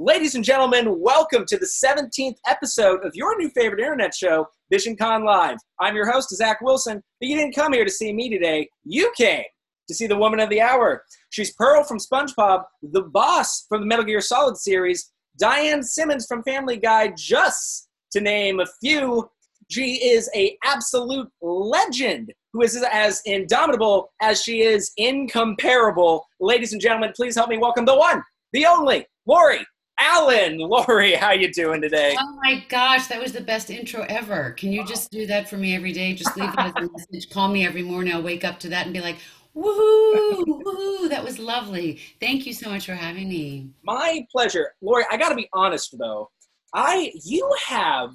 Ladies and gentlemen, welcome to the 17th episode of your new favorite internet show, VisionCon Live. I'm your host, Zach Wilson, but you didn't come here to see me today. You came to see the woman of the hour. She's Pearl from SpongeBob, the boss from the Metal Gear Solid series, Diane Simmons from Family Guy, just to name a few. She is an absolute legend who is as indomitable as she is incomparable. Ladies and gentlemen, please help me welcome the one, the only, Lori Allen. Lori, how you doing today? Oh my gosh, that was the best intro ever. Can you just do that for me every day? Just leave it as a message. Call me every morning. I'll wake up to that and be like, woohoo, woohoo, that was lovely. Thank you so much for having me. My pleasure. Lori, I gotta be honest though. You have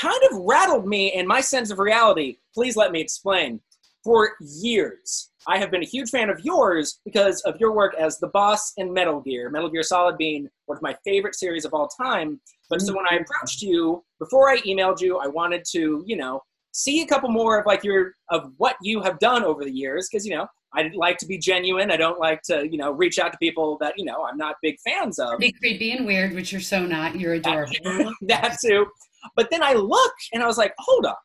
kind of rattled me and my sense of reality, please let me explain, for years. I have been a huge fan of yours because of your work as the boss in Metal Gear Solid being one of my favorite series of all time. But so when I approached you, before I emailed you, I wanted to, you know, see a couple more of like of what you have done over the years. Cause you know, I like to be genuine. I don't like to, you know, reach out to people that, you know, I'm not big fans of. Be creepy and weird, which you're so not, you're adorable. That too. But then I look and I was like, hold up,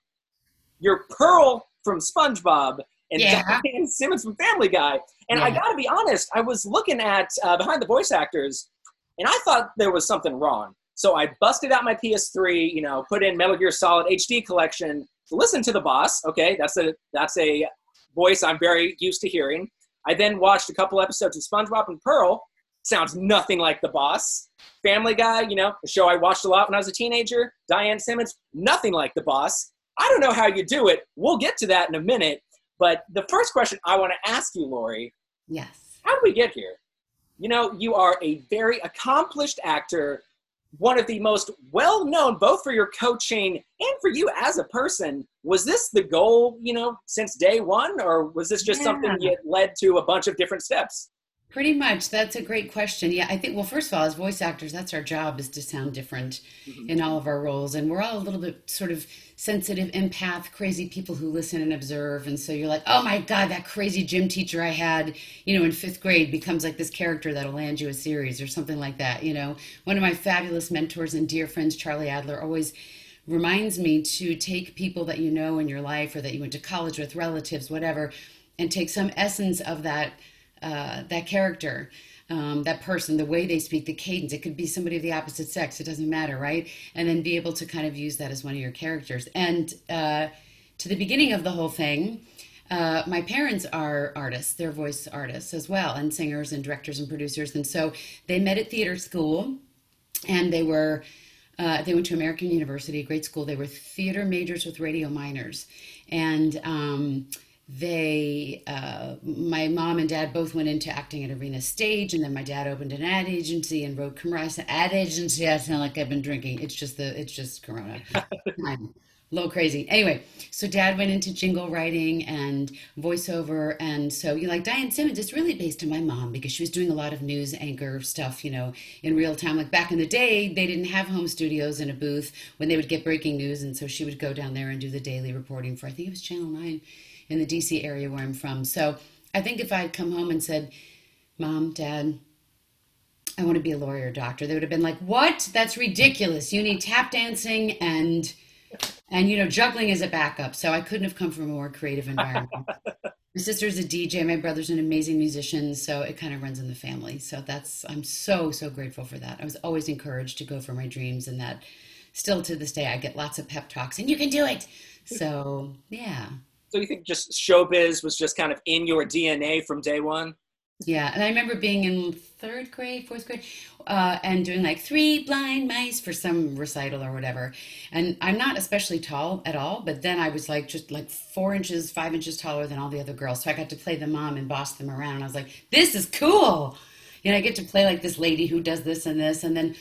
you're Pearl from SpongeBob and Diane Simmons from Family Guy. And I gotta be honest, I was looking at Behind the Voice Actors and I thought there was something wrong. So I busted out my PS3, you know, put in Metal Gear Solid HD collection to listen to the boss. Okay, that's a voice I'm very used to hearing. I then watched a couple episodes of SpongeBob and Pearl. Sounds nothing like the boss. Family Guy, you know, a show I watched a lot when I was a teenager. Diane Simmons, nothing like the boss. I don't know how you do it. We'll get to that in a minute. But the first question I want to ask you, Lori. Yes. How did we get here? You know, you are a very accomplished actor, one of the most well-known, both for your coaching and for you as a person. Was this the goal, you know, since day one? Or was this just something that led to a bunch of different steps? Pretty much. That's a great question. Yeah, I think, well, first of all, as voice actors, that's our job, is to sound different in all of our roles. And we're all a little bit sort of sensitive, empath, crazy people who listen and observe. And so you're like, oh my God, that crazy gym teacher I had, you know, in fifth grade becomes like this character that'll land you a series or something like that. You know, one of my fabulous mentors and dear friends, Charlie Adler, always reminds me to take people that you know in your life or that you went to college with, relatives, whatever, and take some essence of that character, that person, the way they speak, the cadence. It could be somebody of the opposite sex. It doesn't matter, right? And then be able to kind of use that as one of your characters. And to the beginning of the whole thing, my parents are artists. They're voice artists as well, and singers and directors and producers. And so they met at theater school, and they went to American University, a great school. They were theater majors with radio minors. And my mom and dad both went into acting at Arena Stage, and then my dad opened an ad agency and wrote commercials. Ad agency, I sound like I've been drinking. It's just Corona. I'm a little crazy. Anyway, so dad went into jingle writing and voiceover, and so you like Diane Simmons. It's really based on my mom because she was doing a lot of news anchor stuff, you know, in real time. Like back in the day, they didn't have home studios and a booth when they would get breaking news, and so she would go down there and do the daily reporting for, I think it was Channel 9. In the DC area where I'm from. So I think if I'd come home and said, Mom, Dad, I want to be a lawyer or doctor, they would have been like, what? That's ridiculous. You need tap dancing and you know, juggling as a backup. So I couldn't have come from a more creative environment. My sister's a DJ, my brother's an amazing musician, so it kind of runs in the family. So I'm so, so grateful for that. I was always encouraged to go for my dreams, and that still to this day, I get lots of pep talks and you can do it. So yeah. So you think just showbiz was just kind of in your DNA from day one? Yeah, and I remember being in fourth grade, and doing like Three Blind Mice for some recital or whatever. And I'm not especially tall at all, but then I was like just like 4 inches, 5 inches taller than all the other girls. So I got to play the mom and boss them around. And I was like, this is cool. You know, I get to play like this lady who does this and this. And then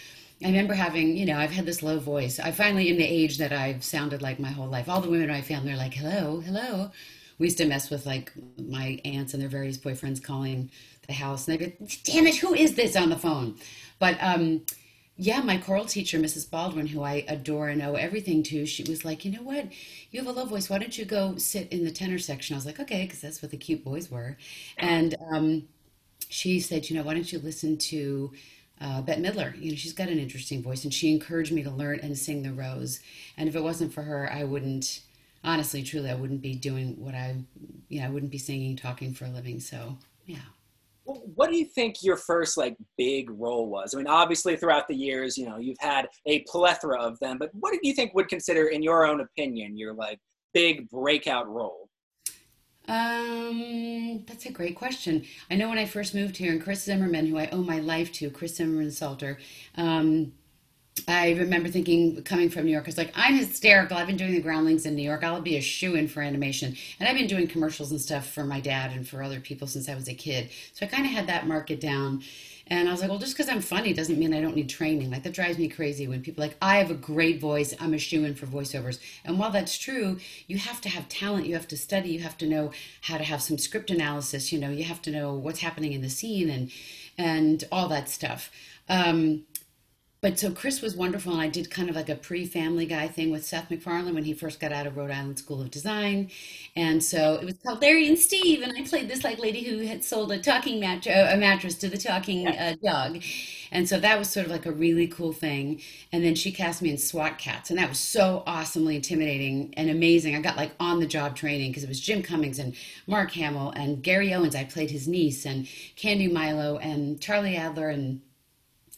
I remember having, you know, I've had this low voice. I finally, in the age that I've sounded like my whole life, all the women in my family are like, hello, hello. We used to mess with like my aunts and their various boyfriends calling the house. And I'd be like, damn it, who is this on the phone? But yeah, my choral teacher, Mrs. Baldwin, who I adore and owe everything to, she was like, you know what? You have a low voice. Why don't you go sit in the tenor section? I was like, okay, because that's what the cute boys were. And she said, you know, why don't you listen to Bette Midler, you know, she's got an interesting voice, and she encouraged me to learn and sing The Rose. And if it wasn't for her, I wouldn't, honestly, truly, I wouldn't be doing what I, you know, I wouldn't be singing, talking for a living. So, yeah. What do you think your first, like, big role was? I mean, obviously, throughout the years, you know, you've had a plethora of them, but what do you think would consider, in your own opinion, your, like, big breakout role? That's a great question. I know when I first moved here, and Chris Zimmerman, who I owe my life to, Chris Zimmerman Salter, I remember thinking, coming from New York, I was like, I'm hysterical. I've been doing The Groundlings in New York. I'll be a shoo-in for animation. And I've been doing commercials and stuff for my dad and for other people since I was a kid. So I kind of had that market down. And I was like, well, just because I'm funny doesn't mean I don't need training. Like, that drives me crazy when people are like, I have a great voice. I'm a shoo-in for voiceovers. And while that's true, you have to have talent. You have to study. You have to know how to have some script analysis. You know, you have to know what's happening in the scene and all that stuff. But so Chris was wonderful, and I did kind of like a pre-Family Guy thing with Seth MacFarlane when he first got out of Rhode Island School of Design. And so it was called Larry and Steve, and I played this like lady who had sold a talking mattress to the talking dog. And so that was sort of like a really cool thing. And then she cast me in SWAT Cats, and that was so awesomely intimidating and amazing. I got like on-the-job training because it was Jim Cummings and Mark Hamill and Gary Owens. I played his niece, and Candy Milo and Charlie Adler, and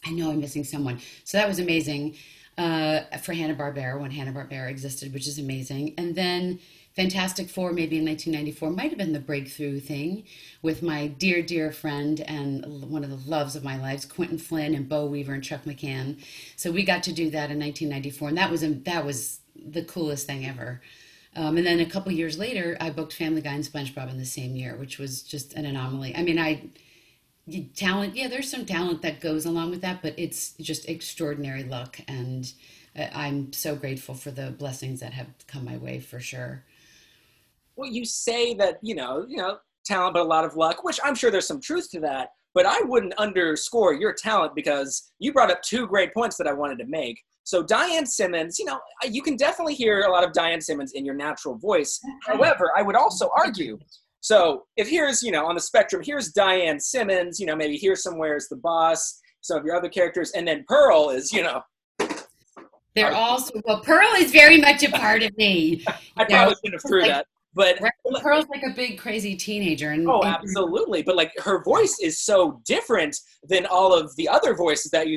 I know I'm missing someone. So that was amazing for Hanna Barbera, when Hanna Barbera existed, which is amazing. And then Fantastic Four, maybe in 1994, might have been the breakthrough thing with my dear, dear friend and one of the loves of my lives, Quentin Flynn and Bo Weaver and Chuck McCann. So we got to do that in 1994, and that was the coolest thing ever. And then a couple years later, I booked Family Guy and SpongeBob in the same year, which was just an anomaly. I mean, talent, yeah, there's some talent that goes along with that, but it's just extraordinary luck, and I'm so grateful for the blessings that have come my way, for sure. Well, you say that, you know, talent but a lot of luck, which I'm sure there's some truth to that, but I wouldn't underscore your talent, because you brought up two great points that I wanted to make. So Diane Simmons, you know, you can definitely hear a lot of Diane Simmons in your natural voice. However, I would also argue, so if here's, you know, on the spectrum, here's Diane Simmons, you know, maybe here somewhere is the boss, some of your other characters, and then Pearl is, you know. They're also, well, Pearl is very much a part of me. I probably shouldn't have threw that. But right? Pearl's like a big crazy teenager. And, oh, absolutely. But like, her voice is so different than all of the other voices that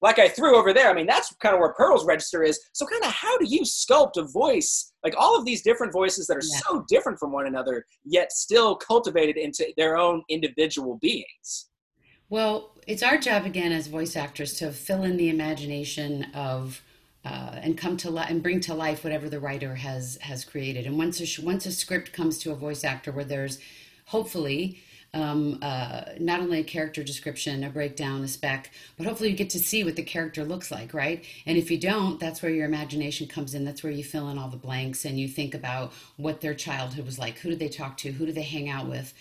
like I threw over there. I mean, that's kind of where Pearl's register is. So kind of how do you sculpt a voice, like all of these different voices that are so different from one another, yet still cultivated into their own individual beings? Well, it's our job again as voice actors to fill in the imagination of and come to life and bring to life whatever the writer has created. And once a script comes to a voice actor where there's hopefully not only a character description, a breakdown, a spec, but hopefully you get to see what the character looks like, right? And if you don't, that's where your imagination comes in. That's where you fill in all the blanks, and you think about what their childhood was like. Who did they talk to? Who do they hang out with?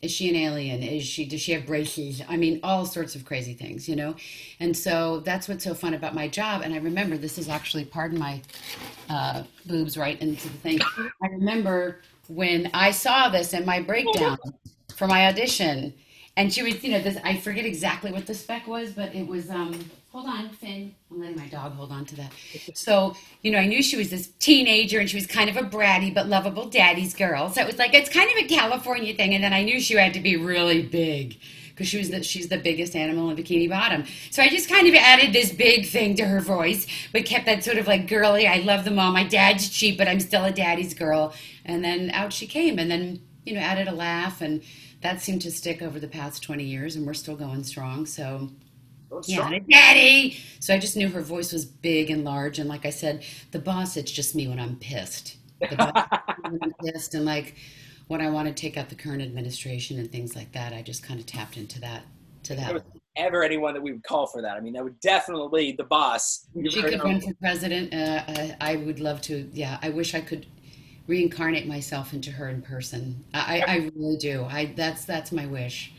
Is she an alien? Does she have braces? I mean, all sorts of crazy things, you know? And so that's what's so fun about my job. And I remember, this is actually, pardon my boobs right into the thing. I remember when I saw this in my breakdown for my audition, and she was, you know, this, I forget exactly what the spec was, but it was, hold on, Finn, I'm letting my dog hold on to that. So, you know, I knew she was this teenager, and she was kind of a bratty but lovable daddy's girl. So it was like, it's kind of a California thing. And then I knew she had to be really big, because she's the biggest animal in Bikini Bottom. So I just kind of added this big thing to her voice, but kept that sort of like girly, I love them all, my dad's cheap, but I'm still a daddy's girl. And then out she came, and then, you know, added a laugh, and that seemed to stick over the past 20 years, and we're still going strong. So, yeah, daddy. So I just knew her voice was big and large, and like I said, the boss, it's just me when I'm pissed. The boss, when I'm pissed, and like, when I want to take out the current administration and things like that, I just kind of tapped into that. If there was ever anyone that we would call for that, I mean, that would definitely the boss. She could run for president. I would love to. Yeah, I wish I could reincarnate myself into her in person. I really do. That's my wish.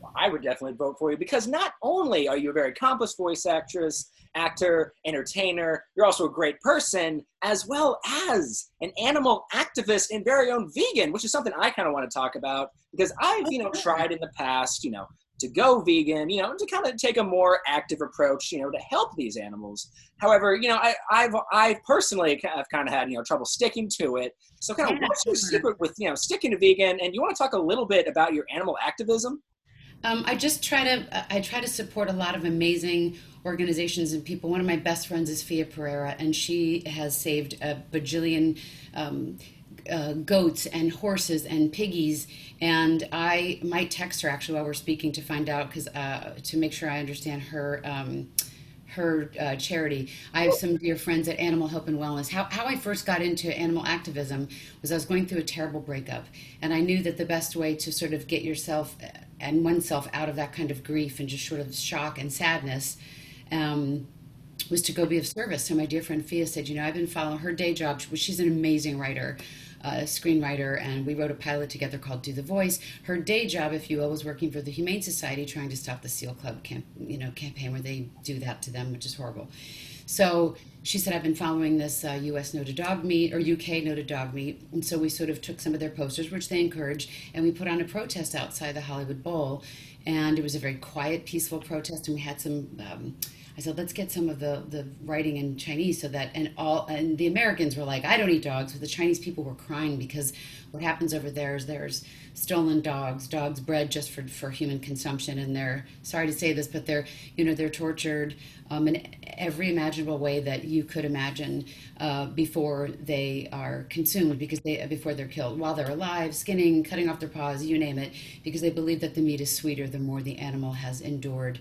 Well, I would definitely vote for you, because not only are you a very accomplished voice actress, actor, entertainer, you're also a great person, as well as an animal activist and very own vegan, which is something I kind of want to talk about, because I've, you know, tried in the past, you know, to go vegan, you know, and to kind of take a more active approach, you know, to help these animals. However, you know, I've personally have kind of had, you know, trouble sticking to it. So kind of what's your secret with, you know, sticking to vegan? And you want to talk a little bit about your animal activism? I try to support a lot of amazing organizations and people. One of my best friends is Fia Pereira, and she has saved a bajillion goats and horses and piggies, and I might text her actually while we're speaking to find out, because to make sure I understand her her charity. I have some dear friends at Animal Hope and Wellness. How I first got into animal activism was I was going through a terrible breakup, and I knew that the best way to sort of get yourself and oneself out of that kind of grief and just sort of shock and sadness was to go be of service. So my dear friend Fia said, you know, I've been following her day job. She's an amazing writer, screenwriter, and we wrote a pilot together called Do the Voice. Her day job, if you will, was working for the Humane Society, trying to stop the SEAL Club campaign where they do that to them, which is horrible. So she said, I've been following this U.S. No to Dog Meat, or U.K. No to Dog Meat, and so we sort of took some of their posters, which they encouraged, and we put on a protest outside the Hollywood Bowl, and it was a very quiet, peaceful protest, and we had some, I said, let's get some of the writing in Chinese so that, and the Americans were like, I don't eat dogs, but the Chinese people were crying because what happens over there is there's stolen dogs bred just for human consumption, and they're, sorry to say this, but they're, you know, they're tortured in every imaginable way that you could imagine before they are consumed, because before they're killed, while they're alive, skinning, cutting off their paws, you name it, because they believe that the meat is sweeter the more the animal has endured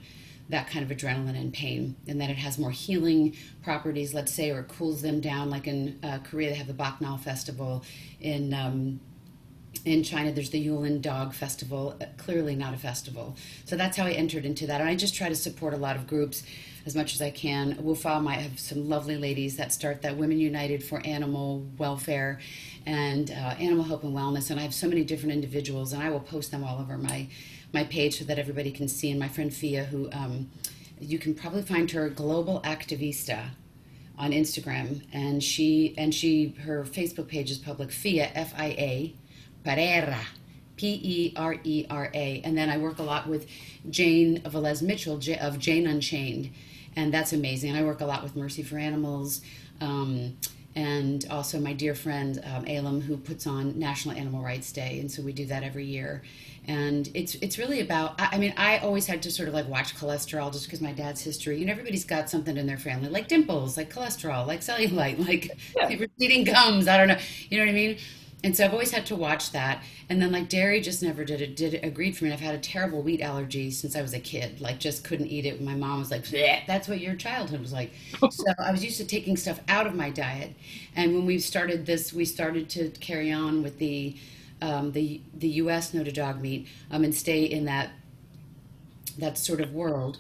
that kind of adrenaline and pain, and that it has more healing properties, let's say, or cools them down. Like in Korea, they have the Bacchanal Festival. In China, there's the Yulin Dog Festival, clearly not a festival. So that's how I entered into that. And I just try to support a lot of groups as much as I can. WUFA, I have some lovely ladies that start that, Women United for Animal Welfare and Animal Hope and Wellness. And I have so many different individuals, and I will post them all over my page so that everybody can see. And my friend Fia, who you can probably find her Global Activista on Instagram, and she her Facebook page is public. Fia, F-I-A, Pereira, P-E-R-E-R-A. And then I work a lot with Jane Mitchell of Jane Unchained, and that's amazing. And I work a lot with Mercy for Animals, and also my dear friend Alem, who puts on National Animal Rights Day, and so we do that every year. And it's really about, I mean, I always had to sort of like watch cholesterol just because my dad's history. You know, everybody's got something in their family, like dimples, like cholesterol, like cellulite, like receding gums, I don't know, you know what I mean? And so I've always had to watch that. And then like dairy just never did it agreed for me. And I've had a terrible wheat allergy since I was a kid, like just couldn't eat it. My mom was like, that's what your childhood was like. So I was used to taking stuff out of my diet. And when we started this, we started to carry on with the U.S. No to Dog Meat and stay in that sort of world.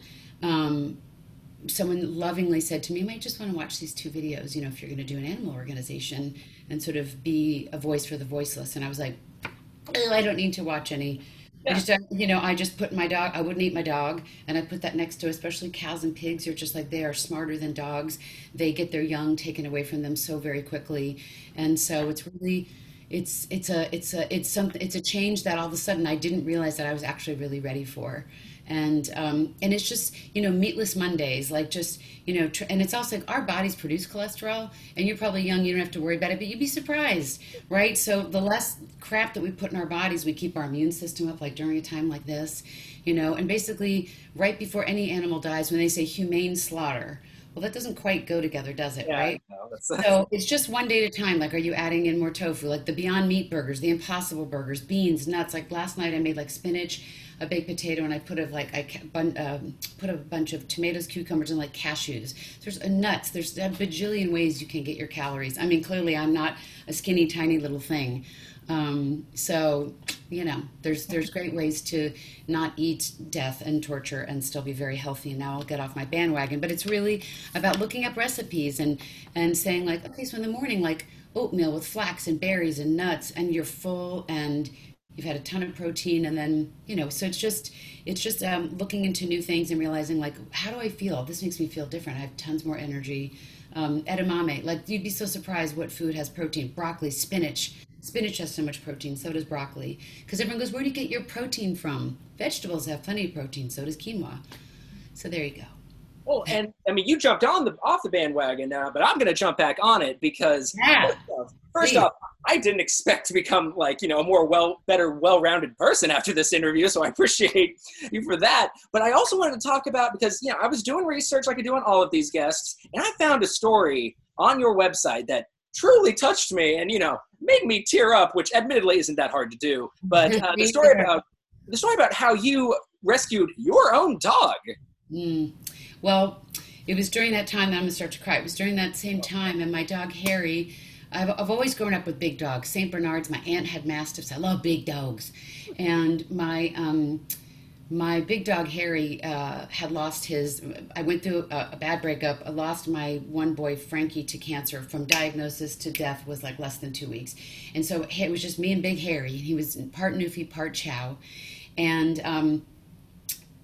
Someone lovingly said to me, you might just want to watch these two videos, you know, if you're going to do an animal organization and sort of be a voice for the voiceless. And I was like, oh, I don't need to watch any. Yeah. I just put my dog, I wouldn't eat my dog, and I put that next to, especially cows and pigs, you're just like, they are smarter than dogs. They get their young taken away from them so very quickly. And so it's really, it's a change that all of a sudden I didn't realize that I was actually really ready for. And it's just, you know, meatless Mondays, like just, you know, and it's also like our bodies produce cholesterol, and you're probably young, you don't have to worry about it, but you'd be surprised, right? So the less crap that we put in our bodies, we keep our immune system up, like during a time like this, you know, and basically right before any animal dies, when they say humane slaughter, well, that doesn't quite go together, does it? Yeah, right? No, so it's just one day at a time. Like, are you adding in more tofu? Like the Beyond Meat burgers, the Impossible burgers, beans, nuts. Like last night I made like spinach, a baked potato, and I put a bunch of tomatoes, cucumbers, and like cashews. There's nuts. There's a bajillion ways you can get your calories. I mean, clearly I'm not a skinny, tiny little thing. So, you know, there's great ways to not eat death and torture and still be very healthy. And now I'll get off my bandwagon, but it's really about looking up recipes and saying like, okay, so in the morning, like oatmeal with flax and berries and nuts, and you're full and you've had a ton of protein. And then, you know, so it's just looking into new things and realizing like, how do I feel? This makes me feel different. I have tons more energy. Edamame, like you'd be so surprised what food has protein, broccoli, spinach, Spinach has so much protein, so does broccoli. Because everyone goes, where do you get your protein from? Vegetables have plenty of protein, so does quinoa. So there you go. Well, and I mean, you jumped on off the bandwagon now, but I'm going to jump back on it because first off, I didn't expect to become like, you know, a more well-rounded person after this interview. So I appreciate you for that. But I also wanted to talk about, because, you know, I was doing research like I do on all of these guests, and I found a story on your website that truly touched me and, you know, made me tear up, which admittedly isn't that hard to do. But the story about how you rescued your own dog. Mm. Well, it was during that time that I'm going to start to cry. It was during that same time, and my dog, Harry, I've always grown up with big dogs. St. Bernards, my aunt had Mastiffs. I love big dogs. And my big dog, Harry, had lost his, I went through a bad breakup. I lost my one boy, Frankie, to cancer. From diagnosis to death was like less than 2 weeks. And so it was just me and big Harry. He was part Newfie, part Chow. And,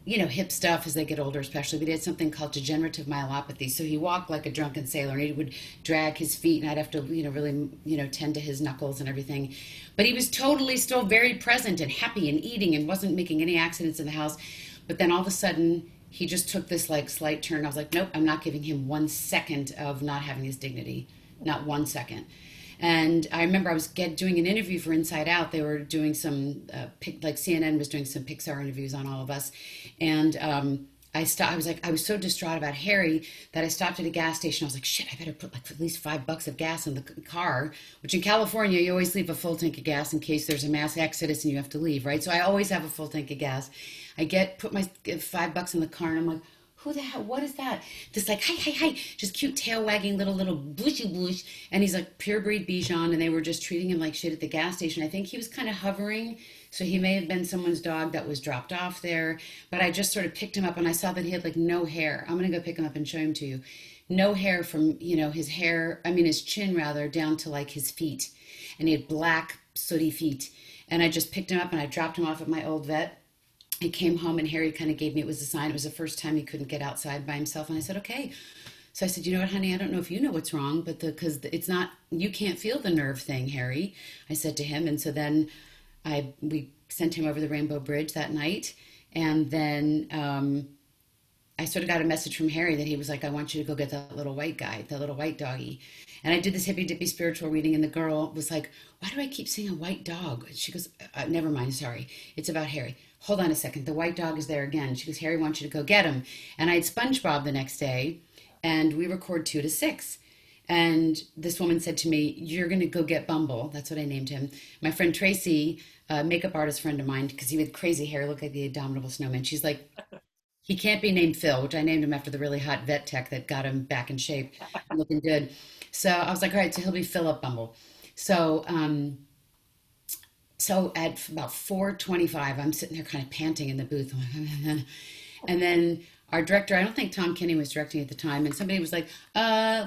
you know, hip stuff as they get older, especially, but he had something called degenerative myelopathy. So he walked like a drunken sailor, and he would drag his feet, and I'd have to, you know, really, you know, tend to his knuckles and everything. But he was totally still very present and happy and eating and wasn't making any accidents in the house. But then all of a sudden, he just took this like slight turn. I was like, nope, I'm not giving him 1 second of not having his dignity, not 1 second. And I remember I was doing an interview for Inside Out. They were doing some, like CNN was doing some Pixar interviews on all of us. And I was like, I was so distraught about Harry that I stopped at a gas station. I was like, shit, I better put like at least $5 of gas in the car, which in California, you always leave a full tank of gas in case there's a mass exodus and you have to leave, right? So I always have a full tank of gas. I put my $5 in the car, and I'm like, who the hell, what is that? This like, hi, hi, hi, just cute tail wagging little blushy blush. And he's like pure breed Bichon, and they were just treating him like shit at the gas station. I think he was kind of hovering, so he may have been someone's dog that was dropped off there. But I just sort of picked him up, and I saw that he had like no hair. I'm gonna go pick him up and show him to you. No hair from, you know, his hair, I mean his chin rather, down to like his feet. And he had black, sooty feet. And I just picked him up and I dropped him off at my old vet. I came home, and Harry kind of gave me, it was a sign, it was the first time he couldn't get outside by himself, and I said, okay. So I said, you know what, honey, I don't know if you know what's wrong, but because it's not, you can't feel the nerve thing, Harry, I said to him. And so then we sent him over the Rainbow Bridge that night, and then I sort of got a message from Harry that he was like, I want you to go get that little white guy, that little white doggy. And I did this hippy-dippy spiritual reading, and the girl was like, why do I keep seeing a white dog? She goes, never mind, sorry, it's about Harry. Hold on a second, the white dog is there again. She goes, Harry wants you to go get him. And I had SpongeBob the next day, and we record 2 to 6. And this woman said to me, you're gonna go get Bumble. That's what I named him. My friend Tracy, a makeup artist friend of mine, because he had crazy hair, looked like the Abominable Snowman. She's like, he can't be named Phil, which I named him after the really hot vet tech that got him back in shape, looking good. So I was like, all right, so he'll be Philip Bumble. So so at about 4:25, I'm sitting there kind of panting in the booth. And then our director, I don't think Tom Kenny was directing at the time, and somebody was like,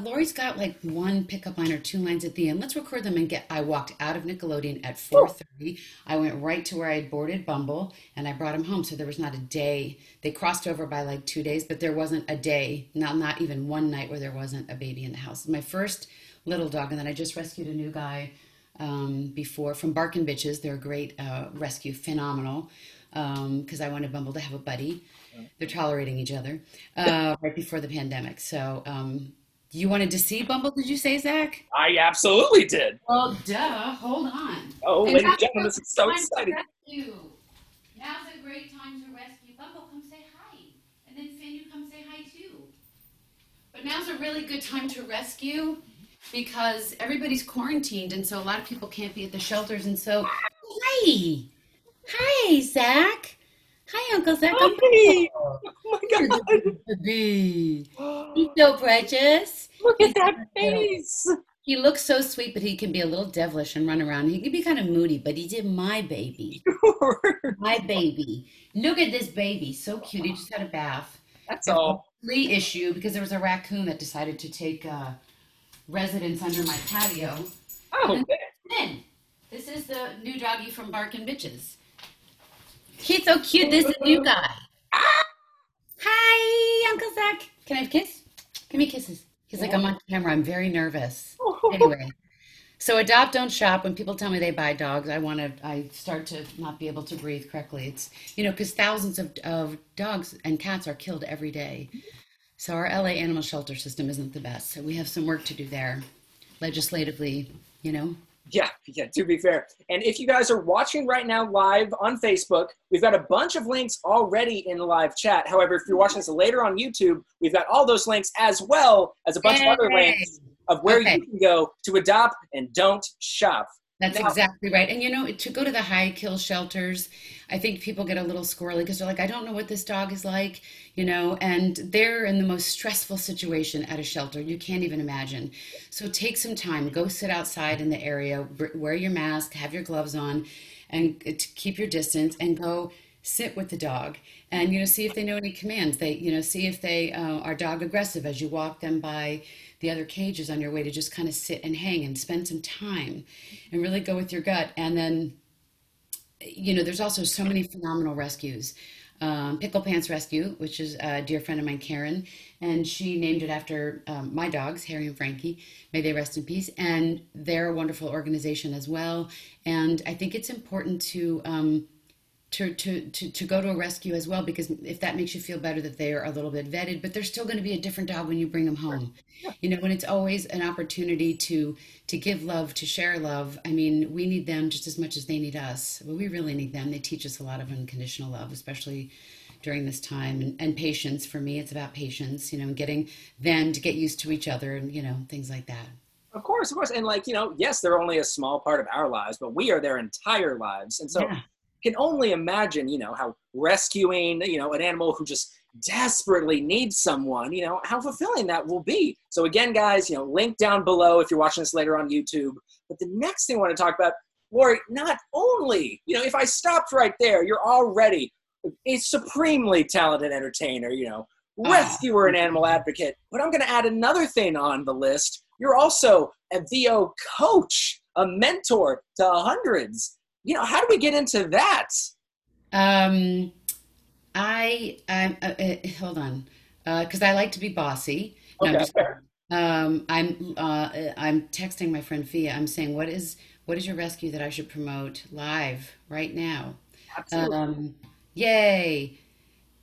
Lori's got like one pickup line or two lines at the end. Let's record them and get, I walked out of Nickelodeon at 4:30. I went right to where I had boarded Bumble, and I brought him home. So there was not a day. They crossed over by like 2 days, but there wasn't a day, not even one night where there wasn't a baby in the house. My first little dog, and then I just rescued a new guy before from Barking Bitches. They're a great rescue, phenomenal, because I wanted Bumble to have a buddy. They're tolerating each other right before the pandemic. So you wanted to see Bumble, did you say, Zach? I absolutely did. Well, duh, hold on. Oh, ladies and gentlemen, this is so exciting. Now's a great time to rescue. Bumble, come say hi. And then Finn, you come say hi too. But now's a really good time to rescue, because everybody's quarantined, and so a lot of people can't be at the shelters, and so hi Zach, hi Uncle Zach. Hi. Oh my God, he's so precious. Look at that face. He looks so sweet, but he can be a little devilish and run around. He can be kind of moody, but he did my baby. My baby, look at this baby, so cute. He just had a bath. That's all the issue, because there was a raccoon that decided to take residence under my patio. Oh, good. This is the new doggy from Barkin' Bitches. He's so cute. This is the new guy. Ah! Hi, Uncle Zach. Can I have a kiss? Give me kisses. He's like, I'm on camera. I'm very nervous. Anyway, So adopt, don't shop. When people tell me they buy dogs, I start to not be able to breathe correctly. It's, you know, because thousands of dogs and cats are killed every day. So our LA animal shelter system isn't the best. So we have some work to do there, legislatively, you know. Yeah, to be fair. And if you guys are watching right now live on Facebook, we've got a bunch of links already in the live chat. However, if you're watching this later on YouTube, we've got all those links as well as a bunch of other links of where you can go to adopt and don't shop. That's exactly right. And, you know, to go to the high kill shelters, I think people get a little squirrely because they're like, I don't know what this dog is like, you know, and they're in the most stressful situation at a shelter. You can't even imagine. So take some time, go sit outside in the area, wear your mask, have your gloves on, and keep your distance, and go sit with the dog and, you know, see if they know any commands. They, you know, see if they are dog aggressive as you walk them by the other cages on your way to just kind of sit and hang and spend some time and really go with your gut. And then, you know, there's also so many phenomenal rescues. Pickle Pants Rescue, which is a dear friend of mine, Karen, and she named it after my dogs, Harry and Frankie, may they rest in peace. And they're a wonderful organization as well. And I think it's important to go to a rescue as well, because if that makes you feel better that they are a little bit vetted, but they're still going to be a different dog when you bring them home. Yeah. You know, and it's always an opportunity to give love, to share love. I mean, we need them just as much as they need us. Well, we really need them. They teach us a lot of unconditional love, especially during this time, and patience. For me, it's about patience, you know, and getting them to get used to each other and, you know, things like that. Of course. And like, you know, yes, they're only a small part of our lives, but we are their entire lives. And so, yeah. Can only imagine, you know, how rescuing, you know, an animal who just desperately needs someone, you know, how fulfilling that will be. So again, guys, you know, link down below if you're watching this later on YouTube. But the next thing I want to talk about, Lori, not only, you know, if I stopped right there, you're already a supremely talented entertainer, you know, rescuer and animal advocate. But I'm going to add another thing on the list. You're also a VO coach, a mentor to hundreds. You know, how do we get into that? Hold on, because I like to be bossy. Okay. No, I'm texting my friend Fia. I'm saying, what is your rescue that I should promote live right now? Absolutely. Yay.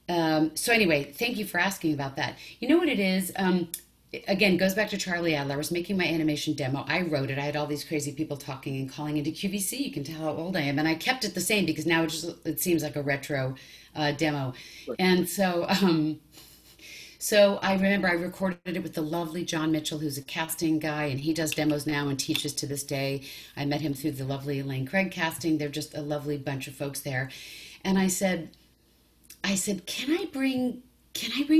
So anyway, thank you for asking about that. You know what it is? Again, goes back to Charlie Adler. I was making my animation demo. I wrote it. I had all these crazy people talking and calling into QVC. You can tell how old I am. And I kept it the same because now it seems like a retro demo. Sure. And so so I remember I recorded it with the lovely John Mitchell, who's a casting guy, and he does demos now and teaches to this day. I met him through the lovely Elaine Craig casting. They're just a lovely bunch of folks there. And I said, can I bring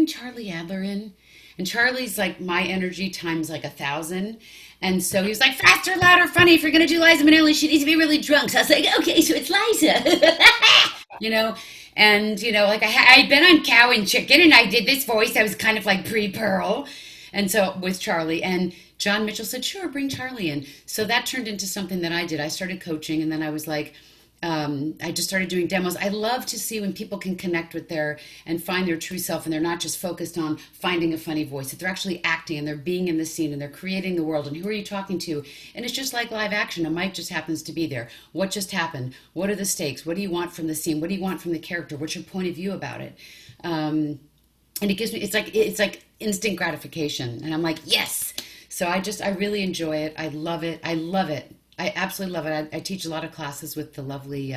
Charlie Adler in? And Charlie's like my energy times like 1,000. And so he was like, faster, louder, funny. If you're going to do Liza Minnelli, she needs to be really drunk. So I was like, okay, so it's Liza. You know, and, you know, like I'd been on Cow and Chicken and I did this voice. I was kind of like pre-Pearl. And so with Charlie, and John Mitchell said, sure, bring Charlie in. So that turned into something that I did. I started coaching, and then I was like, I just started doing demos. I love to see when people can connect with and find their true self, and they're not just focused on finding a funny voice, that they're actually acting and they're being in the scene and they're creating the world. And who are you talking to? And it's just like live action. A mic just happens to be there. What just happened? What are the stakes? What do you want from the scene? What do you want from the character? What's your point of view about it? And it gives me, it's like instant gratification. And I'm like, yes. So I really enjoy it. I love it. I absolutely love it. I teach a lot of classes with the lovely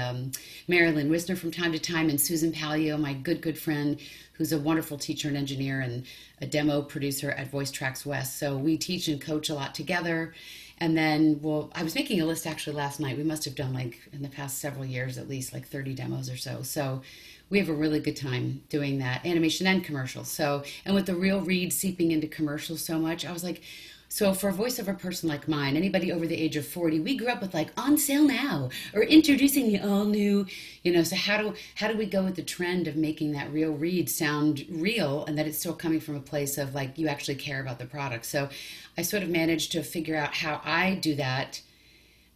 Mary Lynn Wisner from time to time, and Susan Paglio, my good friend, who's a wonderful teacher and engineer and a demo producer at Voice Tracks West. So we teach and coach a lot together. And then, well, I was making a list actually last night. We must have done, like, in the past several years, at least like 30 demos or so. So we have a really good time doing that, animation and commercials. So, and with the real read seeping into commercials so much, I was like, so for a voiceover person like mine, anybody over the age of 40, we grew up with like on sale now or introducing the all new, you know, so how do we go with the trend of making that real read sound real and that it's still coming from a place of like you actually care about the product? So I sort of managed to figure out how I do that.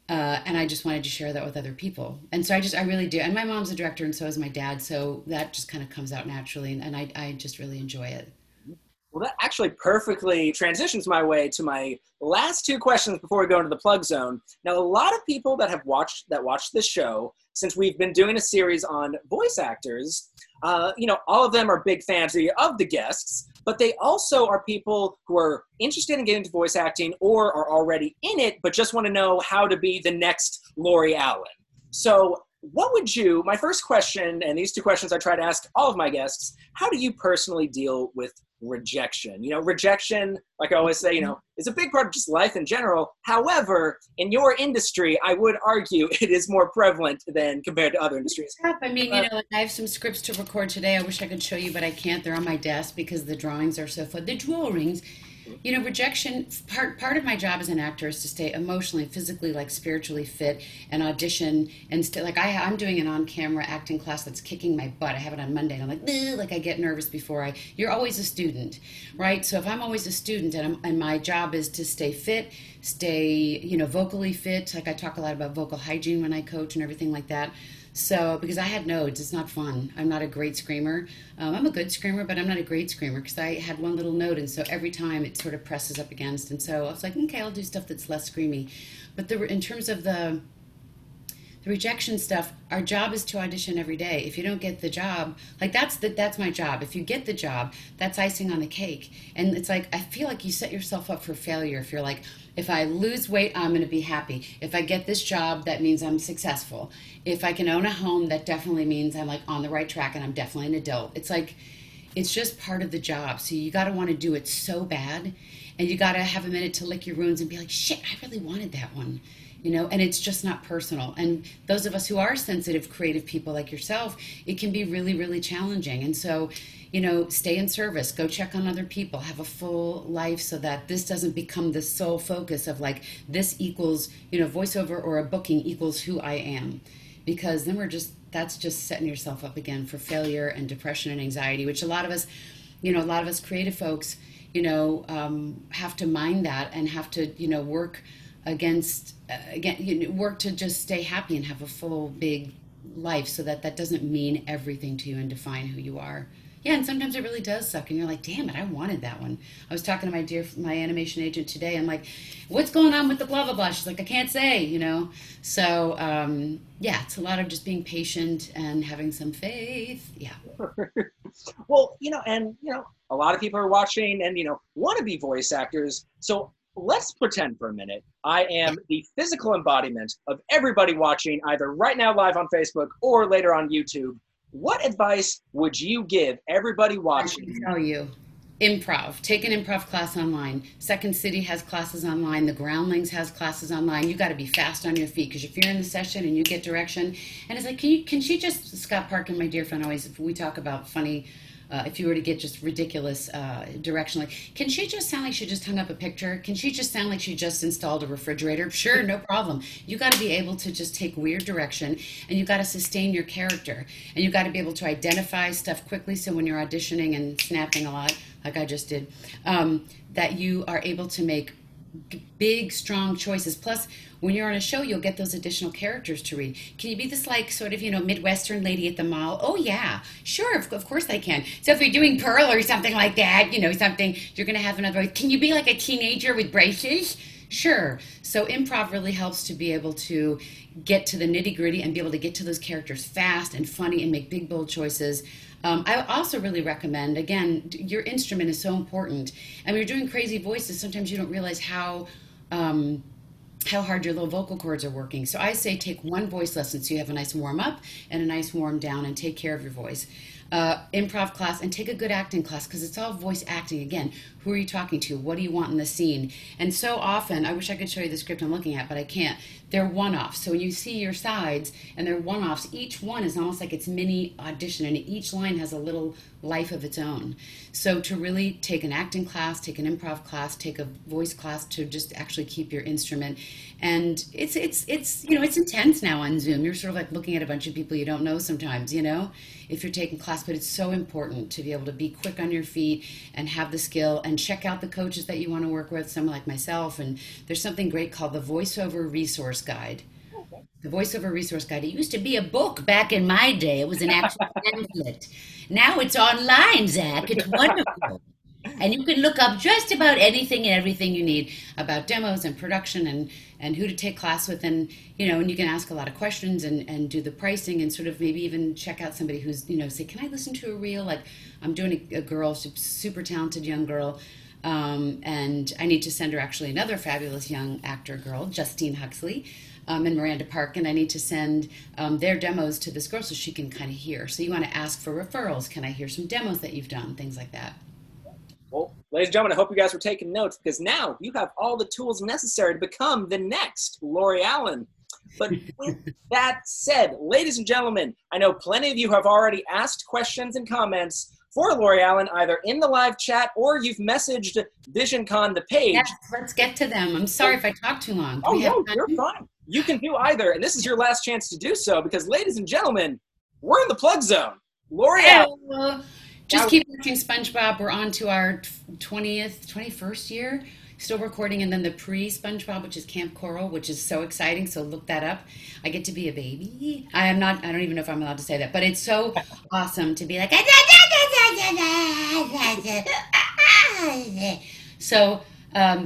And I just wanted to share that with other people. And so I really do. And my mom's a director and so is my dad. So that just kind of comes out naturally. And I just really enjoy it. Well, that actually perfectly transitions my way to my last two questions before we go into the plug zone. Now, a lot of people that have watched this show, since we've been doing a series on voice actors, you know, all of them are big fans of the guests, but they also are people who are interested in getting into voice acting or are already in it, but just want to know how to be the next Lori Allen. So what would you, my first question, and these two questions I try to ask all of my guests, how do you personally deal with rejection? You know, rejection, like I always say, you know, is a big part of just life in general. However, in your industry, I would argue it is more prevalent than compared to other industries. I mean, you know, I have some scripts to record today. I wish I could show you, but I can't. They're on my desk because the drawings are so fun. The drawings, you know, rejection, part of my job as an actor is to stay emotionally, physically, like spiritually fit and audition. And like I'm doing an on-camera acting class that's kicking my butt. I have it on Monday and I'm like I get nervous before you're always a student, right? So if I'm always a student and my job is to stay fit, stay, you know, vocally fit. Like I talk a lot about vocal hygiene when I coach and everything like that. So, because I had nodes, it's not fun. I'm not a great screamer. I'm a good screamer, but I'm not a great screamer because I had one little node, and so every time it sort of presses up against. And so I was like, okay, I'll do stuff that's less screamy. But in terms of the rejection stuff, our job is to audition every day. If you don't get the job, like that's my job. If you get the job, that's icing on the cake. And it's like, I feel like you set yourself up for failure if you're like, if I lose weight, I'm going to be happy. If I get this job, that means I'm successful. If I can own a home, that definitely means I'm like on the right track and I'm definitely an adult. It's like, it's just part of the job. So you got to want to do it so bad, and you got to have a minute to lick your wounds and be like, shit, I really wanted that one. You know, and it's just not personal. And those of us who are sensitive, creative people like yourself, it can be really, really challenging. And so, you know, stay in service, go check on other people, have a full life so that this doesn't become the sole focus of like, this equals, you know, voiceover or a booking equals who I am. Because then that's just setting yourself up again for failure and depression and anxiety, which a lot of us creative folks, you know, have to mind that and have to, you know, work to just stay happy and have a full big life so that that doesn't mean everything to you and define who you are. Yeah, and sometimes it really does suck and you're like, damn it, I wanted that one. I was talking to my animation agent today. I'm like, what's going on with the blah blah blah? She's like, I can't say, you know. So yeah, it's a lot of just being patient and having some faith. Yeah. Well, you know, and you know, a lot of people are watching and, you know, want to be voice actors. So let's pretend for a minute I am the physical embodiment of everybody watching, either right now live on Facebook or later on YouTube. What advice would you give everybody watching? I can tell you, improv. Take an improv class online. Second City has classes online. The Groundlings has classes online. You got to be fast on your feet, because if you're in the session and you get direction, and it's like, can she just, Scott Parkin, my dear friend, always, we talk about funny, if you were to get just ridiculous direction, like, can she just sound like she just hung up a picture? Can she just sound like she just installed a refrigerator? Sure, no problem. You got to be able to just take weird direction, and you got to sustain your character, and you got to be able to identify stuff quickly. So when you're auditioning and snapping a lot, like I just did, that you are able to make big, strong choices. Plus, when you're on a show, you'll get those additional characters to read. Can you be this, like, sort of, you know, Midwestern lady at the mall? Oh, yeah, sure, of course I can. So if you're doing Pearl or something like that, you know, something, you're going to have another, can you be like a teenager with braces? Sure. So improv really helps to be able to get to the nitty-gritty and be able to get to those characters fast and funny and make big, bold choices. I also really recommend, again, your instrument is so important. And when you're doing crazy voices, sometimes you don't realize how hard your little vocal cords are working. So I say take one voice lesson so you have a nice warm up and a nice warm down, and take care of your voice. Improv class, and take a good acting class, because it's all voice acting. Again, who are you talking to? What do you want in the scene? And so often, I wish I could show you the script I'm looking at, but I can't. They're one-offs. So when you see your sides and they're one-offs, each one is almost like its mini audition, and each line has a little life of its own. So to really take an acting class, take an improv class, take a voice class to just actually keep your instrument. And it's you know, it's intense now on Zoom. You're sort of like looking at a bunch of people you don't know sometimes, you know, if you're taking class. But it's so important to be able to be quick on your feet and have the skill, and check out the coaches that you want to work with, someone like myself. And there's something great called the Voiceover Resource Guide. The Voiceover Resource Guide. It used to be a book back in my day. It was an actual pamphlet. Now it's online, Zach. It's wonderful. And you can look up just about anything and everything you need about demos and production and who to take class with, and you know, and you can ask a lot of questions and do the pricing and sort of maybe even check out somebody who's, you know, say, can I listen to a reel? Like, I'm doing a girl, she's super talented young girl, and I need to send her actually another fabulous young actor girl, Justine Huxley, and Miranda Park, and I need to send their demos to this girl so she can kind of hear. So you want to ask for referrals. Can I hear some demos that you've done? Things like that. Well, ladies and gentlemen, I hope you guys were taking notes, because now you have all the tools necessary to become the next Lori Allen. But with that said, ladies and gentlemen, I know plenty of you have already asked questions and comments for Lori Allen, either in the live chat or you've messaged VisionCon the page. Yes, let's get to them. I'm sorry if I talk too long. Oh, no, you're fine. You can do either, and this is your last chance to do so, because, ladies and gentlemen, we're in the plug zone. Lori Allen. Just keep watching SpongeBob. We're on to our 21st year. Still recording, and then the pre-SpongeBob, which is Camp Coral, which is so exciting, so look that up. I get to be a baby. I don't even know if I'm allowed to say that, but it's so awesome to be like, so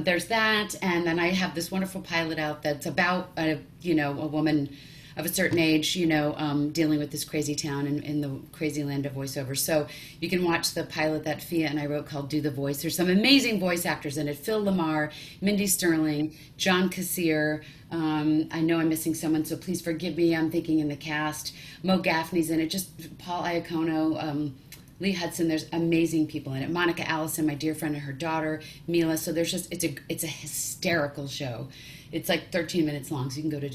there's that, and then I have this wonderful pilot out that's about, a woman of a certain age, dealing with this crazy town in the crazy land of voiceover. So you can watch the pilot that Fia and I wrote called Do the Voice. There's some amazing voice actors in it. Phil Lamar, Mindy Sterling, John Kassir. I know I'm missing someone, so please forgive me. I'm thinking in the cast. Mo Gaffney's in it. Just Paul Iacono, Lee Hudson. There's amazing people in it. Monica Allison, my dear friend, and her daughter, Mila. So there's just, it's a hysterical show. It's like 13 minutes long, so you can go to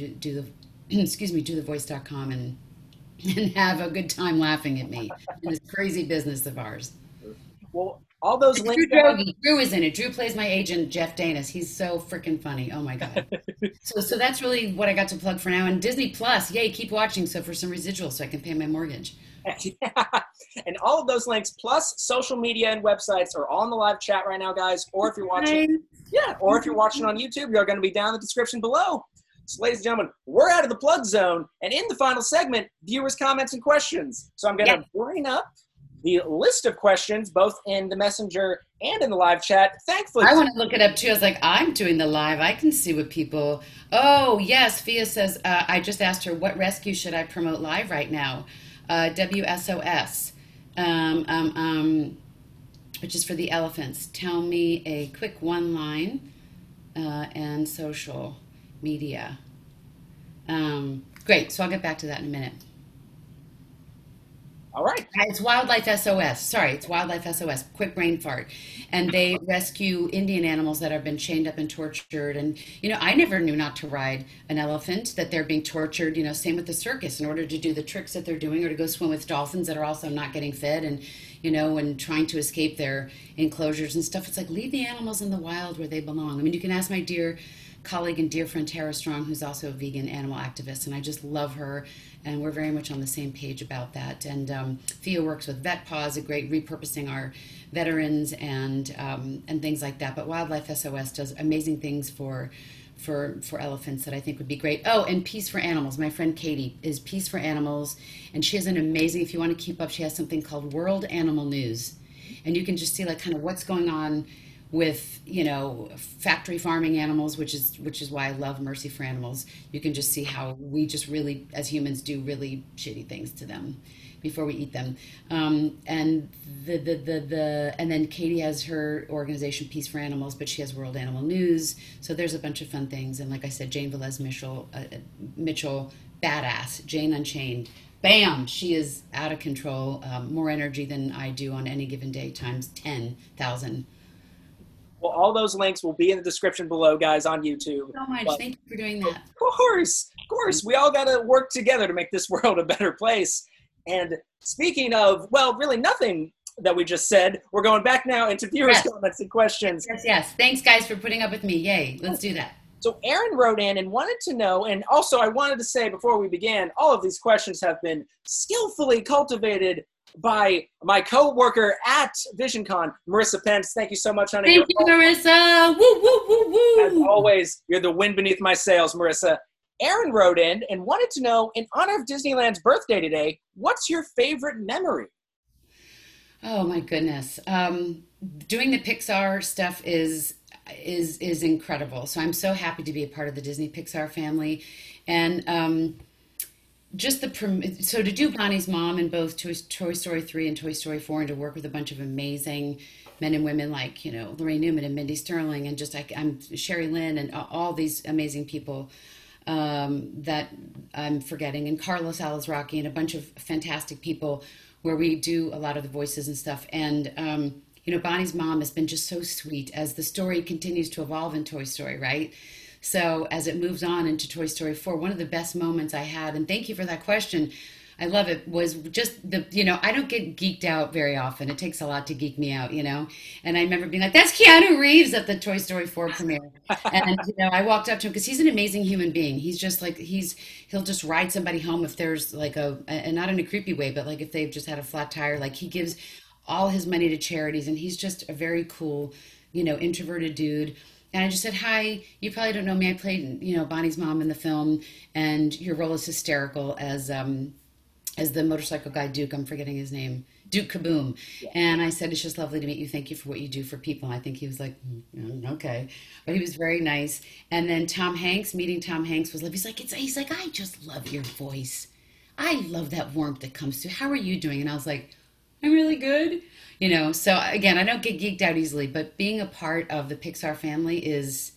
dothevoice.com and have a good time laughing at me in this crazy business of ours. Well, all those links. Drew is in it. Drew plays my agent, Jeff Danis. He's so freaking funny. Oh my God. so that's really what I got to plug for now. And Disney Plus, yay, keep watching. So for some residuals, so I can pay my mortgage. Yeah. And all of those links plus social media and websites are all in the live chat right now, guys. Or if you're watching, on YouTube, you're going to be down in the description below. So, ladies and gentlemen, we're out of the plug zone, and in the final segment, viewers' comments and questions. So I'm going to bring up the list of questions, both in the messenger and in the live chat. Thankfully, I want to look it up too. I was like, I'm doing the live. I can see what people. Oh yes, Fia says. I just asked her what rescue should I promote live right now. WSOS, which is for the elephants. Tell me a quick one line, and social media. Great, so I'll get back to that in a minute. All right. It's Wildlife SOS. Sorry, it's Wildlife SOS, quick brain fart. And they rescue Indian animals that have been chained up and tortured. And, you know, I never knew not to ride an elephant, that they're being tortured, you know, same with the circus, in order to do the tricks that they're doing, or to go swim with dolphins that are also not getting fed and, you know, and trying to escape their enclosures and stuff. It's like, leave the animals in the wild where they belong. I mean, you can ask my dear colleague and dear friend Tara Strong, who's also a vegan animal activist, and I just love her, and we're very much on the same page about that. And Fia works with Vet Paws, a great repurposing our veterans and things like that. But Wildlife SOS does amazing things for elephants that I think would be great. Oh, and Peace for Animals. My friend Katie is Peace for Animals, and she has an amazing, if you want to keep up, she has something called World Animal News, and you can just see like kind of what's going on with, you know, factory farming animals, which is why I love Mercy for Animals. You can just see how we just really, as humans, do really shitty things to them before we eat them. And then Katie has her organization Peace for Animals, but she has World Animal News. So there's a bunch of fun things. And like I said, Jane Velez Mitchell, badass, Jane Unchained. Bam! She is out of control. More energy than I do on any given day, times 10,000. Well, all those links will be in the description below, guys, on YouTube. So much. But thank you for doing that. Of course. We all got to work together to make this world a better place. And speaking of, well, really nothing that we just said, we're going back now into viewers' comments and questions. Yes. Thanks, guys, for putting up with me. Yay. Let's do that. So Aaron wrote in and wanted to know, and also I wanted to say before we began, all of these questions have been skillfully cultivated by my co-worker at VisionCon, Marissa Pence. Thank you so much, honey. Thank you, Marissa. Woo, woo, woo, woo. As always, you're the wind beneath my sails, Marissa. Aaron wrote in and wanted to know, in honor of Disneyland's birthday today, what's your favorite memory? Oh, my goodness. doing the Pixar stuff is incredible. So I'm so happy to be a part of the Disney Pixar family. And just the, so to do Bonnie's mom in both Toy Story 3 and Toy Story 4, and to work with a bunch of amazing men and women like, you know, Lorraine Newman and Mindy Sterling and just like Sherry Lynn and all these amazing people that I'm forgetting, and Carlos Alizraki and a bunch of fantastic people where we do a lot of the voices and stuff. And, you know, Bonnie's mom has been just so sweet as the story continues to evolve in Toy Story, right? So as it moves on into Toy Story 4, one of the best moments I had, and thank you for that question, I love it, was just the, you know, I don't get geeked out very often. It takes a lot to geek me out, you know? And I remember being like, that's Keanu Reeves at the Toy Story 4 premiere. And, you know, I walked up to him because he's an amazing human being. He's just like, he'll just ride somebody home if there's like a, and not in a creepy way, but like if they've just had a flat tire, like he gives all his money to charities, and he's just a very cool, you know, introverted dude. And I just said, hi, you probably don't know me. I played, you know, Bonnie's mom in the film, and your role is hysterical as the motorcycle guy, Duke. I'm forgetting his name, Duke Kaboom. Yeah. And I said, it's just lovely to meet you. Thank you for what you do for people. And I think he was like, okay. But he was very nice. And then Tom Hanks, meeting Tom Hanks was like, he's like, I just love your voice. I love that warmth that comes through. How are you doing? And I was like, I'm really good. You know, so again, I don't get geeked out easily, but being a part of the Pixar family is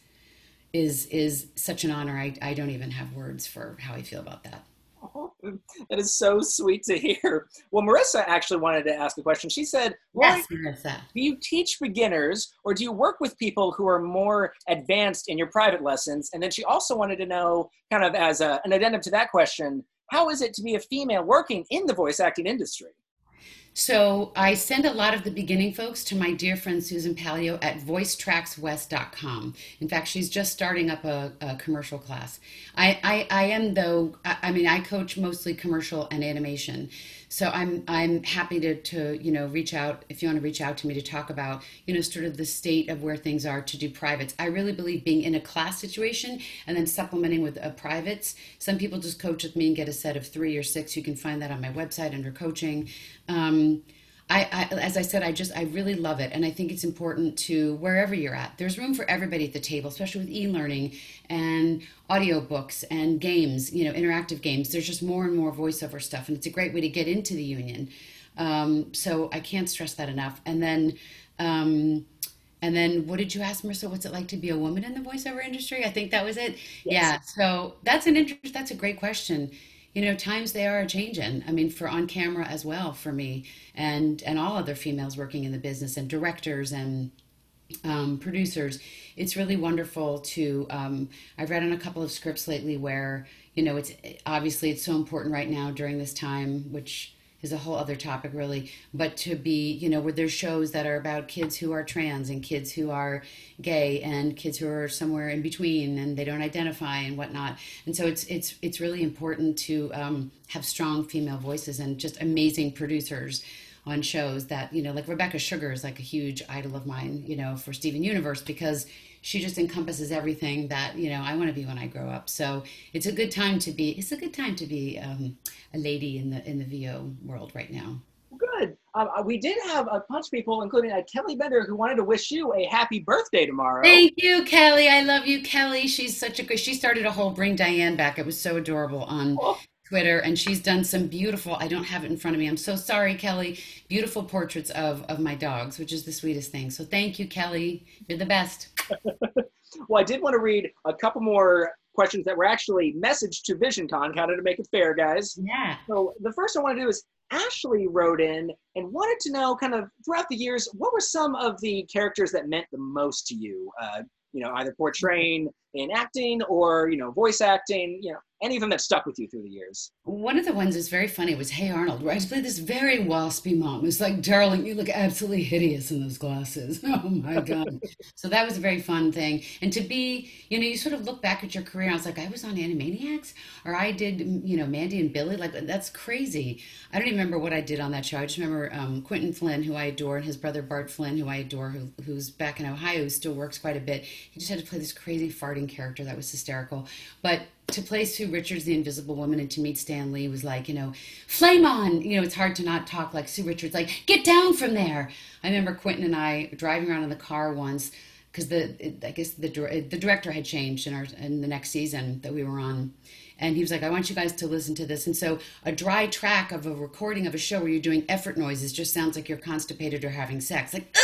such an honor. I don't even have words for how I feel about that. Oh, that is so sweet to hear. Well, Marissa actually wanted to ask a question. She said, yes, Marissa, do you teach beginners or do you work with people who are more advanced in your private lessons? And then she also wanted to know, kind of as an addendum to that question, how is it to be a female working in the voice acting industry? So I send a lot of the beginning folks to my dear friend Susan Paglio at voicetrackswest.com. In fact, she's just starting up a commercial class. I am, though, I mean, I coach mostly commercial and animation. So I'm happy to, you know, reach out, if you want to reach out to me to talk about, you know, sort of the state of where things are to do privates. I really believe being in a class situation and then supplementing with a privates. Some people just coach with me and get a set of 3 or 6. You can find that on my website under coaching. I as I said, I really love it. And I think it's important to, wherever you're at, there's room for everybody at the table, especially with e-learning and audiobooks and games, you know, interactive games. There's just more and more voiceover stuff. And it's a great way to get into the union. So I can't stress that enough. And then what did you ask, Marissa? What's it like to be a woman in the voiceover industry? I think that was it. Yes. Yeah. So that's a great question. You know, times they are a changing. I mean, for on camera as well for me and all other females working in the business and directors and producers, it's really wonderful to, I've read on a couple of scripts lately where, you know, it's so important right now during this time, which is a whole other topic really, but to be, you know, where there's shows that are about kids who are trans and kids who are gay and kids who are somewhere in between and they don't identify and whatnot. And so it's really important to have strong female voices and just amazing producers on shows that, you know, like Rebecca Sugar is like a huge idol of mine, you know, for Steven Universe, because she just encompasses everything that, you know, I want to be when I grow up. So it's a good time to be a lady in the VO world right now. Good. We did have a bunch of people, including Kelly Bender, who wanted to wish you a happy birthday tomorrow. Thank you, Kelly. I love you, Kelly. She's such a good, she started a whole Bring Diane Back. It was so adorable on Twitter, and she's done some beautiful, I don't have it in front of me, I'm so sorry, Kelly, beautiful portraits of my dogs, which is the sweetest thing. So thank you, Kelly. You're the best. Well, I did want to read a couple more questions that were actually messaged to VisionCon, kind of to make it fair, guys. Yeah. So the first I want to do is Ashley wrote in and wanted to know, kind of throughout the years, what were some of the characters that meant the most to you? You know, either portraying in acting or, you know, voice acting, you know, any of them that stuck with you through the years. One of the ones that's very funny was Hey Arnold, where I just played this very waspy mom. It's like, darling, you look absolutely hideous in those glasses. Oh my God. So that was a very fun thing. And to be, you know, you sort of look back at your career and I was like, I was on Animaniacs or I did, you know, Mandy and Billy. Like, that's crazy. I don't even remember what I did on that show. I just remember Quentin Flynn, who I adore, and his brother Bart Flynn, who I adore, who's back in Ohio, who still works quite a bit. He just had to play this crazy farting character that was hysterical. But to play Sue Richards, the Invisible Woman, and to meet Stan Lee was like, you know, flame on. You know, it's hard to not talk like Sue Richards, like, get down from there. I remember Quentin and I driving around in the car once because I guess the director had changed in the next season that we were on. And he was like, I want you guys to listen to this. And so a dry track of a recording of a show where you're doing effort noises just sounds like you're constipated or having sex. Like,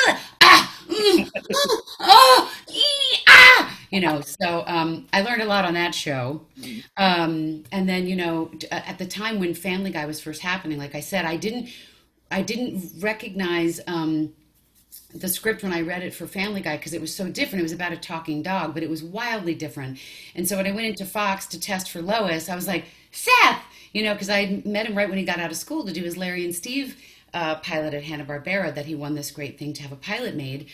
you know, so I learned a lot on that show. And then, you know, at the time when Family Guy was first happening, like I said, I didn't recognize the script when I read it for Family Guy because it was so different. It was about a talking dog, but it was wildly different. And so when I went into Fox to test for Lois, I was like, Seth, you know, because I met him right when he got out of school to do his Larry and Steve pilot at Hanna Barbera that he won this great thing to have a pilot made.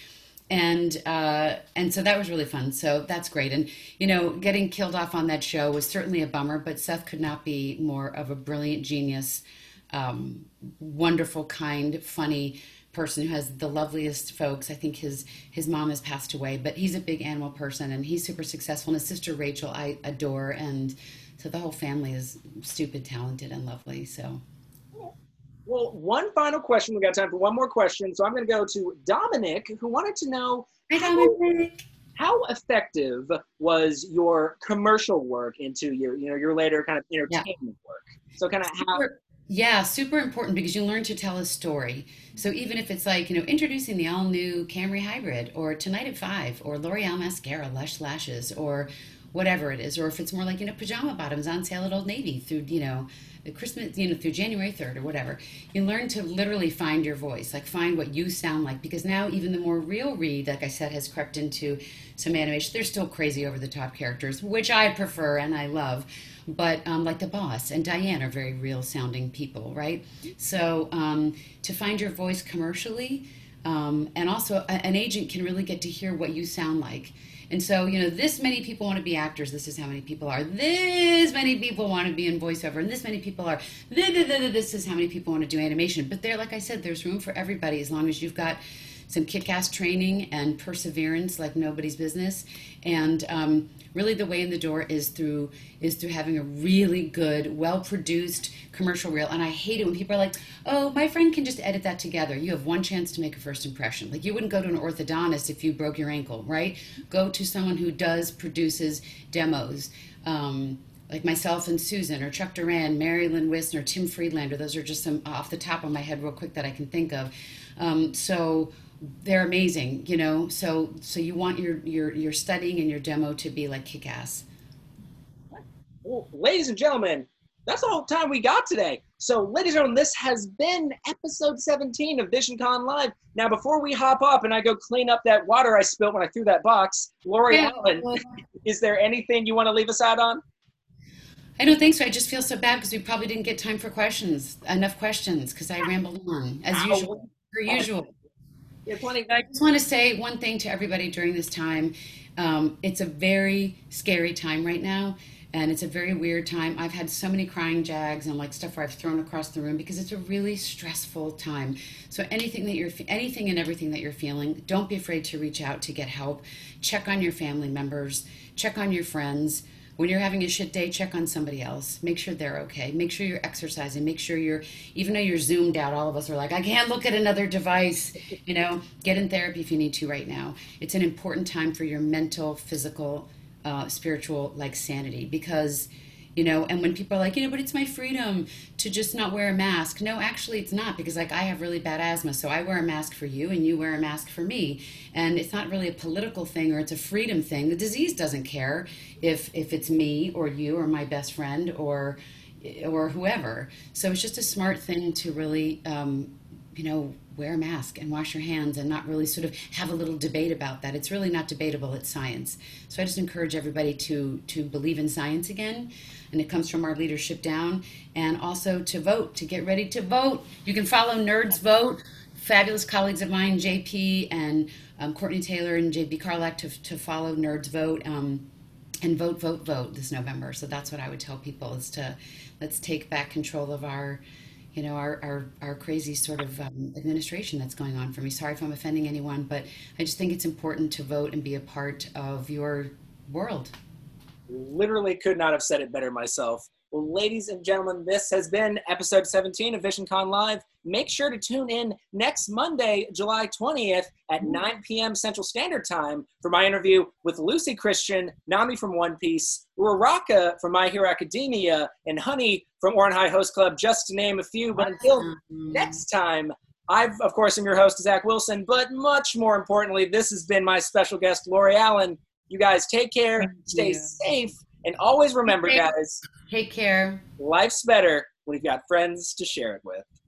And so that was really fun. So that's great. And, you know, getting killed off on that show was certainly a bummer, but Seth could not be more of a brilliant genius, wonderful, kind, funny person who has the loveliest folks. I think his mom has passed away, but he's a big animal person and he's super successful. And his sister, Rachel, I adore. And so the whole family is stupid, talented, and lovely. So. Well, one final question. We got time for one more question. So I'm going to go to Dominic, who wanted to know how effective was your commercial work into your, you know, your later kind of entertainment work? So kind of how... Yeah, super important because you learn to tell a story. So even if it's like, you know, introducing the all-new Camry Hybrid or Tonight at 5 or L'Oreal Mascara Lush Lashes or whatever it is, or if it's more like, you know, pajama bottoms on sale at Old Navy through, you know, the Christmas, you know, through January 3rd or whatever, you learn to literally find your voice, like find what you sound like, because now even the more real read, like I said, has crept into some animation. They're still crazy over the top characters, which I prefer and I love, but like the boss and Diane are very real sounding people, right? So to find your voice commercially, and also an agent can really get to hear what you sound like. And so, you know, this many people want to be actors. This is how many people are. This many people want to be in voiceover. And this many people are. This is how many people want to do animation. But there, like I said, there's room for everybody as long as you've got some kick-ass training and perseverance like nobody's business. And really the way in the door is through having a really good, well-produced commercial reel. And I hate it when people are like, oh, my friend can just edit that together. You have one chance to make a first impression. Like you wouldn't go to an orthodontist if you broke your ankle, right? Go to someone who produces demos. Like myself and Susan, or Chuck Duran, Mary Lynn Wisner, Tim Friedlander. Those are just some off the top of my head real quick that I can think of. So they're amazing, you know? So you want your studying and your demo to be like kick-ass. Well, ladies and gentlemen, that's all the time we got today. So ladies and gentlemen, this has been episode 17 of VisionCon Live. Now, before we hop up and I go clean up that water I spilled when I threw that box, Lori Allen, is there anything you want to leave us out on? I don't think so. I just feel so bad because we probably didn't get time for questions, enough questions, because I rambled on as usual, per usual. Yeah, plenty. I just want to say one thing to everybody during this time. It's a very scary time right now, and it's a very weird time. I've had so many crying jags and like stuff where I've thrown across the room because it's a really stressful time. So anything and everything that you're feeling, don't be afraid to reach out to get help. Check on your family members. Check on your friends. When you're having a shit day, check on somebody else. Make sure they're okay. Make sure you're exercising. Make sure you're, even though you're zoomed out, all of us are like, I can't look at another device. You know, get in therapy if you need to right now. It's an important time for your mental, physical, spiritual, like sanity, because, you know, and when people are like, you know, but it's my freedom to just not wear a mask. No, actually it's not, because like I have really bad asthma, so I wear a mask for you and you wear a mask for me. And it's not really a political thing or it's a freedom thing. The disease doesn't care if it's me or you or my best friend or whoever. So it's just a smart thing to really, you know, wear a mask and wash your hands and not really sort of have a little debate about that. It's really not debatable, it's science. So I just encourage everybody to believe in science again, and it comes from our leadership down, and also to vote, to get ready to vote. You can follow Nerds Vote, fabulous colleagues of mine, JP and Courtney Taylor and JB Carlack, to follow Nerds Vote, and vote, vote, vote this November. So that's what I would tell people, is to, let's take back control of our, you know, our crazy sort of administration that's going on. For me, sorry if I'm offending anyone, but I just think it's important to vote and be a part of your world. Literally could not have said it better myself. Well, ladies and gentlemen, this has been episode 17 of VisionCon Live. Make sure to tune in next Monday, July 20th at 9 p.m. Central Standard Time for my interview with Lucy Christian, Nami from One Piece, Uraraka from My Hero Academia, and Honey from Orin High Host Club, just to name a few. But until next time, I've, of course, am your host, Zach Wilson, but much more importantly, this has been my special guest, Lori Allen. You guys take care, stay safe, and always remember, guys, take care. Life's better when you've got friends to share it with.